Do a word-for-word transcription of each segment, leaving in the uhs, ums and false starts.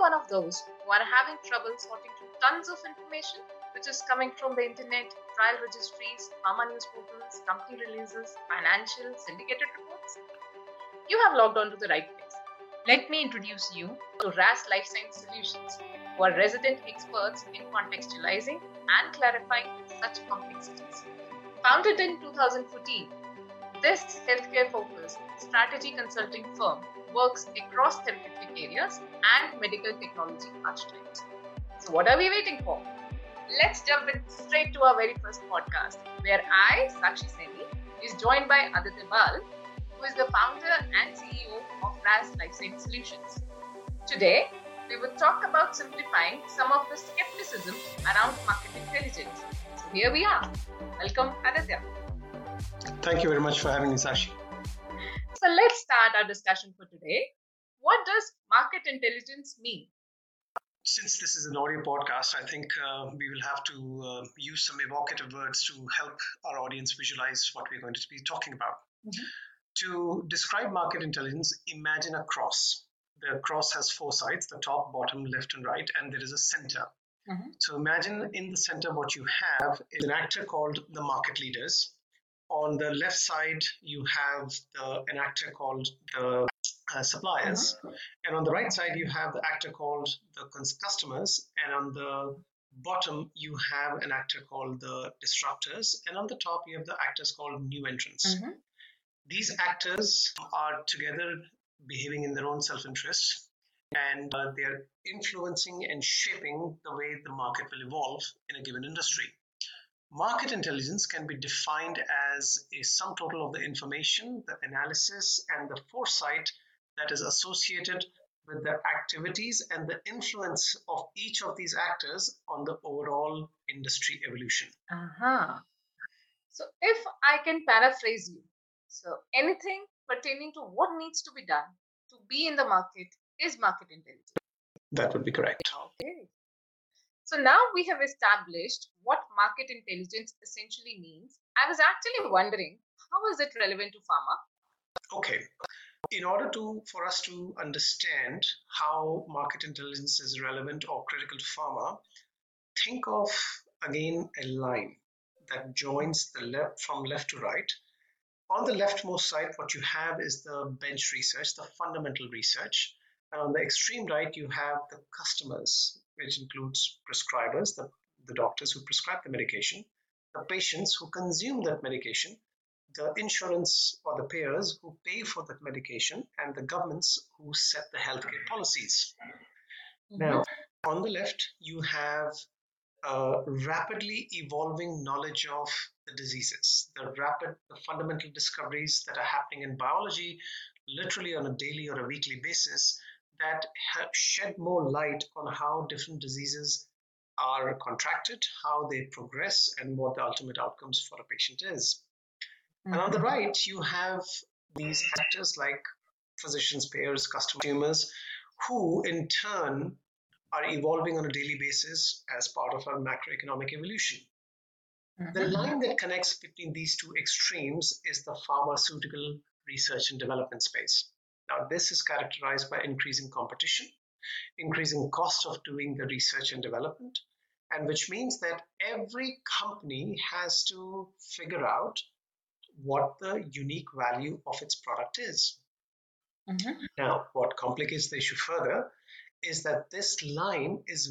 I'm one of those who are having trouble sorting through tons of information which is coming from the internet, trial registries, pharma news portals, company releases, financial, syndicated reports. You have logged on to the right place. Let me introduce you to R A S Life Science Solutions, who are resident experts in contextualizing and clarifying such complexities. Founded in two thousand fourteen, this healthcare-focused strategy consulting firm works across therapeutic areas and medical technology archetypes. So what are we waiting for? Let's jump in straight to our very first podcast, where I, Sakshi Seni, is joined by Aditya Bal, who is the founder and C E O of R A S Life Science Solutions. Today, we will talk about simplifying some of the skepticism around market intelligence. So here we are. Welcome, Aditya. Thank you very much for having me, Sakshi. So let's start our discussion for today. What does market intelligence mean? Since this is an audio podcast, I think uh, we will have to uh, use some evocative words to help our audience visualize what we're going to be talking about. Mm-hmm. To describe market intelligence, imagine a cross. The cross has four sides, the top, bottom, left and right, and there is a center. Mm-hmm. So imagine in the center what you have is an actor called the market leaders. On the left side, you have the, an actor called the uh, suppliers. Mm-hmm. And on the right side, you have the actor called the customers. And on the bottom, you have an actor called the disruptors. And on the top, you have the actors called new entrants. Mm-hmm. These actors are together behaving in their own self-interest, and uh, they're influencing and shaping the way the market will evolve in a given industry. Market intelligence can be defined as a sum total of the information, the analysis, and the foresight that is associated with the activities and the influence of each of these actors on the overall industry evolution. Uh-huh. So if I can paraphrase you, so anything pertaining to what needs to be done to be in the market is market intelligence. That would be correct. Okay. So now we have established what market intelligence essentially means. I was actually wondering, how is it relevant to pharma? Okay. In order to for us to understand how market intelligence is relevant or critical to pharma, think of, again, a line that joins the left from left to right. On the leftmost side, what you have is the bench research, the fundamental research. And on the extreme right, you have the customers, which includes prescribers, the, the doctors who prescribe the medication, the patients who consume that medication, the insurance or the payers who pay for that medication, and the governments who set the healthcare policies. Mm-hmm. Now, on the left, you have Uh, rapidly evolving knowledge of the diseases, the rapid, the fundamental discoveries that are happening in biology, literally on a daily or a weekly basis, that have shed more light on how different diseases are contracted, how they progress, and what the ultimate outcomes for a patient is. Mm-hmm. And on the right, you have these actors like physicians, payers, customers, who in turn are evolving on a daily basis as part of our macroeconomic evolution. Mm-hmm. The line that connects between these two extremes is the pharmaceutical research and development space. Now, this is characterized by increasing competition, increasing cost of doing the research and development, and which means that every company has to figure out what the unique value of its product is. Mm-hmm. Now, what complicates the issue further is that this line is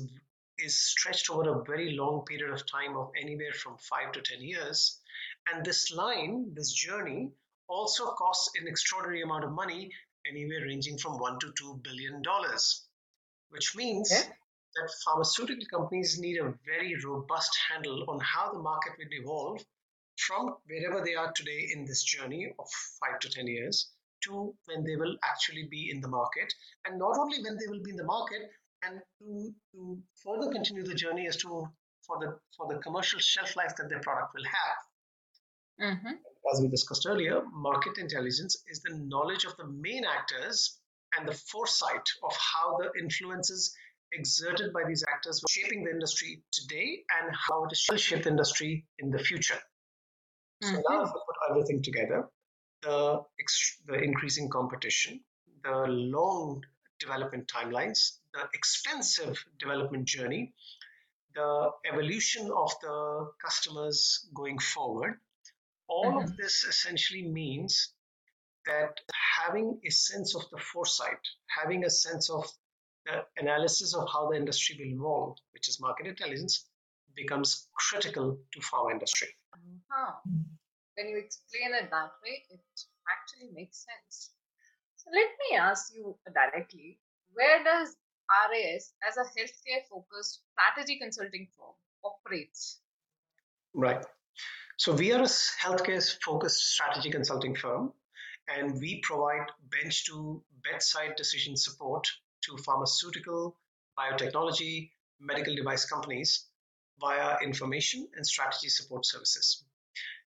is stretched over a very long period of time of anywhere from five to ten years. And this line, this journey, also costs an extraordinary amount of money, anywhere ranging from one to two billion dollars, which means yeah. that pharmaceutical companies need a very robust handle on how the market will evolve from wherever they are today in this journey of five to ten years to when they will actually be in the market, and not only when they will be in the market, and to, to further continue the journey as to for the for the commercial shelf life that their product will have. Mm-hmm. As we discussed earlier, market intelligence is the knowledge of the main actors and the foresight of how the influences exerted by these actors were shaping the industry today and how it will shape the industry in the future. Mm-hmm. So now if we put everything together, The, the increasing competition, the long development timelines, the extensive development journey, the evolution of the customers going forward. All mm-hmm. of this essentially means that having a sense of the foresight, having a sense of the analysis of how the industry will evolve, which is market intelligence, becomes critical to pharma industry. Uh-huh. When you explain it that way, it actually makes sense. So let me ask you directly, where does R A S as a healthcare-focused strategy consulting firm operates? Right. So we are a healthcare-focused strategy consulting firm, and we provide bench-to-bedside decision support to pharmaceutical, biotechnology, medical device companies via information and strategy support services.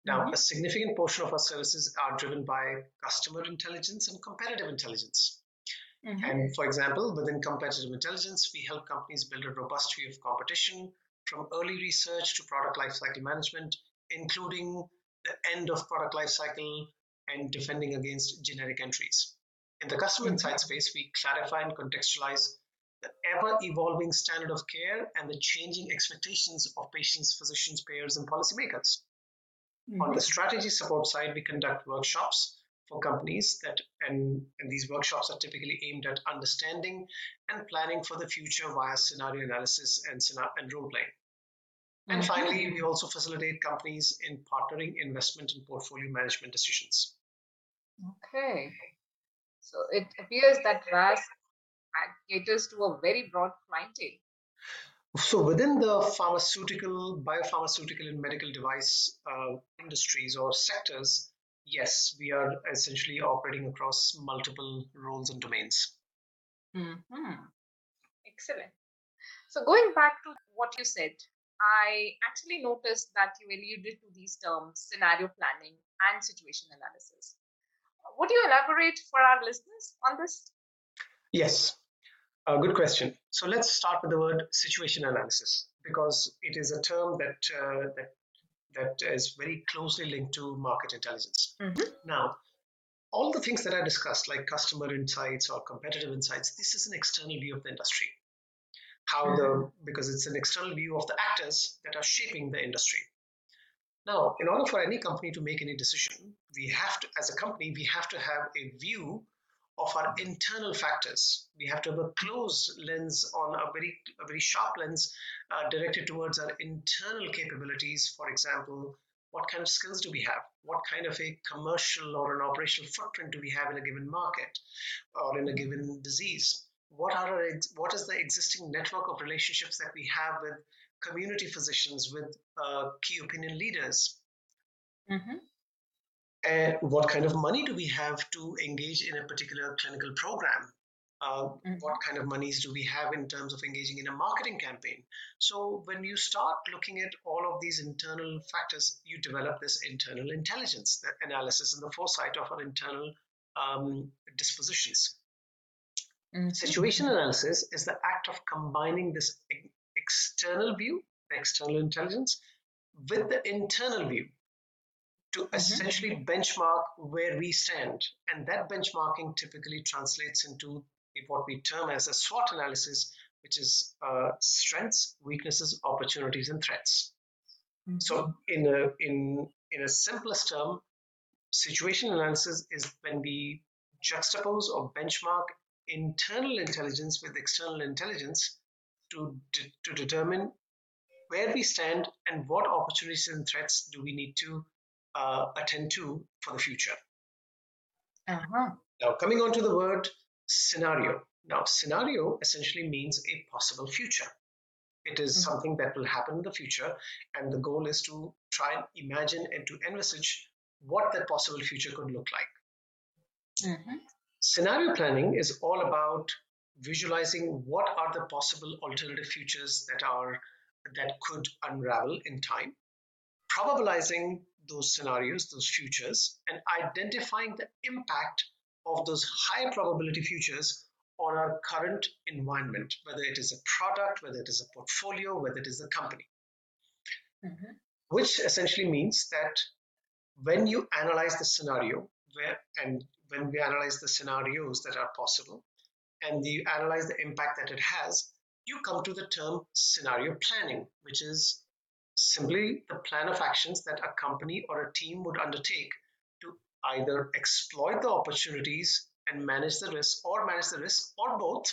Now, mm-hmm. a significant portion of our services are driven by customer intelligence and competitive intelligence. Mm-hmm. And for example, within competitive intelligence, we help companies build a robust view of competition from early research to product lifecycle management, including the end of product lifecycle and defending against generic entries. In the customer mm-hmm. insight space, we clarify and contextualize the ever-evolving standard of care and the changing expectations of patients, physicians, payers, and policymakers. Mm-hmm. On the strategy support side, we conduct workshops for companies that, and, and these workshops are typically aimed at understanding and planning for the future via scenario analysis and, and role playing. And mm-hmm. finally, we also facilitate companies in partnering investment and portfolio management decisions. Okay. So it appears that R A S caters to a very broad clientele. So within the pharmaceutical, biopharmaceutical and medical device uh, industries or sectors, yes, we are essentially operating across multiple roles and domains. Mm-hmm. Excellent. So going back to what you said, I actually noticed that you alluded to these terms, scenario planning and situation analysis. Would you elaborate for our listeners on this? Yes, uh, good question. So let's start with the word situation analysis, because it is a term that uh, that that is very closely linked to market intelligence. Mm-hmm. Now, all the things that I discussed, like customer insights or competitive insights, this is an external view of the industry. How mm-hmm. the because it's an external view of the actors that are shaping the industry. Now, in order for any company to make any decision, we have to, as a company, we have to have a view of our internal factors. We have to have a closed lens on a very, a very sharp lens uh, directed towards our internal capabilities. For example, what kind of skills do we have? What kind of a commercial or an operational footprint do we have in a given market or in a given disease? What are our, what is the existing network of relationships that we have with community physicians, with uh, key opinion leaders? Mm-hmm. And what kind of money do we have to engage in a particular clinical program? Uh, mm-hmm. What kind of monies do we have in terms of engaging in a marketing campaign? So when you start looking at all of these internal factors, you develop this internal intelligence, the analysis and the foresight of our internal um, dispositions. Mm-hmm. Situation analysis is the act of combining this external view, the external intelligence, with the internal view to mm-hmm. essentially benchmark where we stand. And that benchmarking typically translates into what we term as a SWOT analysis, which is uh, strengths, weaknesses, opportunities, and threats. Mm-hmm. So in a, in, in a simplest term, situation analysis is when we juxtapose or benchmark internal intelligence with external intelligence to de- to determine where we stand and what opportunities and threats do we need to uh, attend to for the future. Uh-huh. Now, coming on to the word scenario. Now, scenario essentially means a possible future. It is mm-hmm. something that will happen in the future, and the goal is to try and imagine and to envisage what that possible future could look like. Mm-hmm. Scenario planning is all about visualizing what are the possible alternative futures that are that could unravel in time, probabilizing those scenarios, those futures, and identifying the impact of those high probability futures on our current environment, whether it is a product, whether it is a portfolio, whether it is a company. Mm-hmm. Which essentially means that when you analyze the scenario where and when we analyze the scenarios that are possible and you analyze the impact that it has, you come to the term scenario planning, which is simply the plan of actions that a company or a team would undertake to either exploit the opportunities and manage the risk, or manage the risk, or both,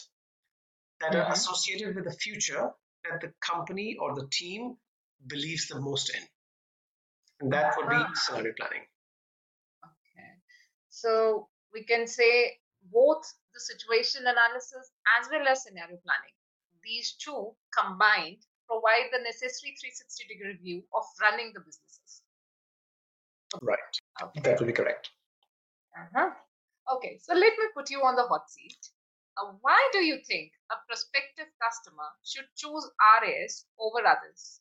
that mm-hmm. are associated with the future that the company or the team believes the most in. And that would uh-huh. be scenario planning. Okay. So we can say both the situation analysis as well as scenario planning, these two combined provide the necessary three sixty degree view of running the businesses. Right. Okay. That would be correct. Uh-huh. Okay, so let me put you on the hot seat. Uh, why do you think a prospective customer should choose R A S over others?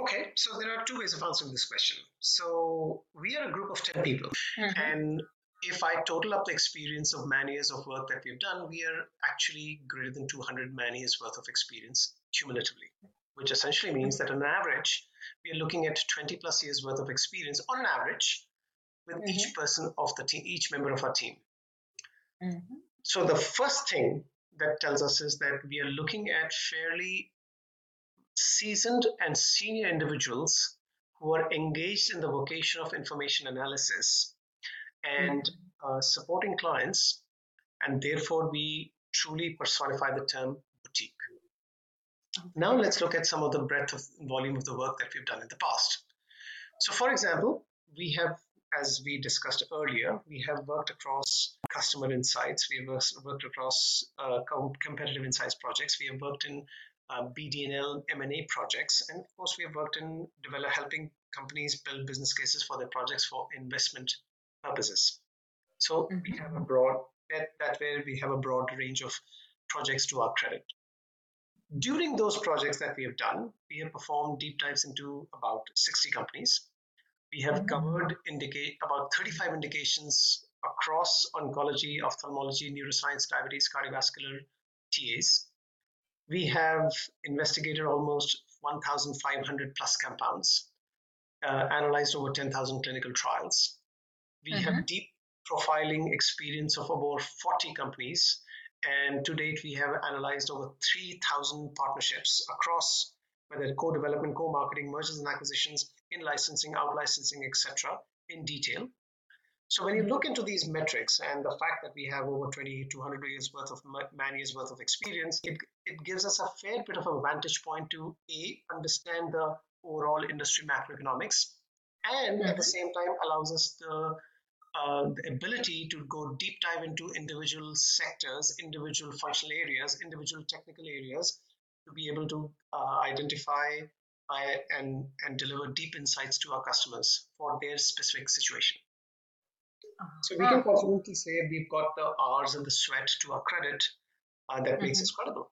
Okay, so there are two ways of answering this question. So we are a group of ten people. Mm-hmm. And if I total up the experience of man years of work that we've done, we are actually greater than two hundred man years worth of experience cumulatively, which essentially means that on average, we are looking at twenty plus years worth of experience on an average with mm-hmm. each person of the team, each member of our team. Mm-hmm. So the first thing that tells us is that we are looking at fairly seasoned and senior individuals who are engaged in the vocation of information analysis and mm-hmm. uh, supporting clients, and therefore we truly personify the term boutique. Okay. Now let's look at some of the breadth of volume of the work that we've done in the past. So for example, we have, as we discussed earlier, we have worked across customer insights, we have worked across uh, competitive insights projects, we have worked in uh, B D and L M and A projects, and of course we have worked in develop, helping companies build business cases for their projects for investment purposes. So mm-hmm. we have a broad, that, that way we have a broad range of projects to our credit. During those projects that we have done, we have performed deep dives into about sixty companies. We have covered indicate, about thirty-five indications across oncology, ophthalmology, neuroscience, diabetes, cardiovascular T As. We have investigated almost fifteen hundred plus compounds, uh, analyzed over ten thousand clinical trials. We uh-huh. have deep profiling experience of over forty companies. And to date, we have analyzed over three thousand partnerships across whether co-development, co-marketing, mergers and acquisitions, in-licensing, out-licensing, et cetera, in detail. So when you look into these metrics and the fact that we have over twenty-two hundred years worth of man years worth of experience, it, it gives us a fair bit of a vantage point to A, understand the overall industry macroeconomics, and mm-hmm. at the same time allows us the, uh, the ability to go deep dive into individual sectors, individual functional areas, individual technical areas, to be able to uh, identify uh, and, and deliver deep insights to our customers for their specific situation. Uh-huh. So we can confidently say we've got the R's and the sweat to our credit uh, that mm-hmm. makes us credible.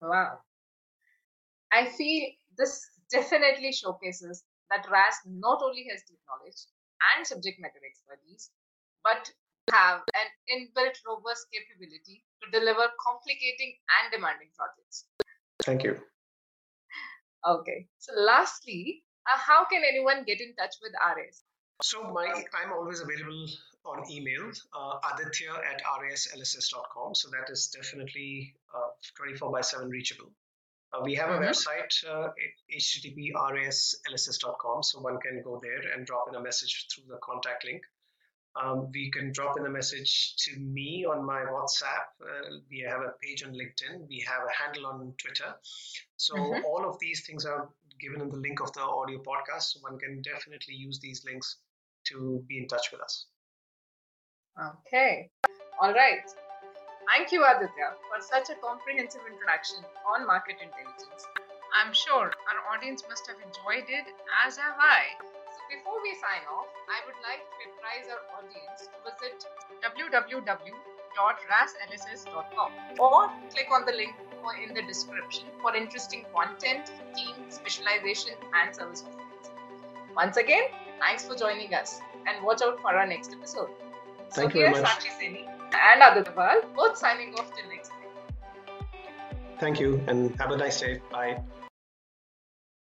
Wow. I feel this definitely showcases that R A S not only has deep knowledge and subject matter expertise, but have an inbuilt robust capability to deliver complicating and demanding projects. Thank you. Okay. So lastly, uh, how can anyone get in touch with R A S? So my, I'm always available on email, uh, aditya at r a s l s s dot com. So that is definitely uh, twenty-four by seven reachable. Uh, we have a mm-hmm. website, uh, h t t p dot r a s l s s dot com. So one can go there and drop in a message through the contact link. Um, we can drop in a message to me on my WhatsApp. Uh, we have a page on LinkedIn. We have a handle on Twitter. So mm-hmm. all of these things are given in the link of the audio podcast. So one can definitely use these links to be in touch with us. Okay. All right. Thank you, Aditya, for such a comprehensive introduction on market intelligence. I'm sure our audience must have enjoyed it, as have I. Before we sign off, I would like to advise our audience to visit w w w dot r a s l s s dot com or click on the link in the description for interesting content, team, specialization, and service offerings. Once again, thanks for joining us and watch out for our next episode. Thank so you very much. Sakshi Seni and Aditya Bal both signing off till next time. Thank you and have a nice day. Bye.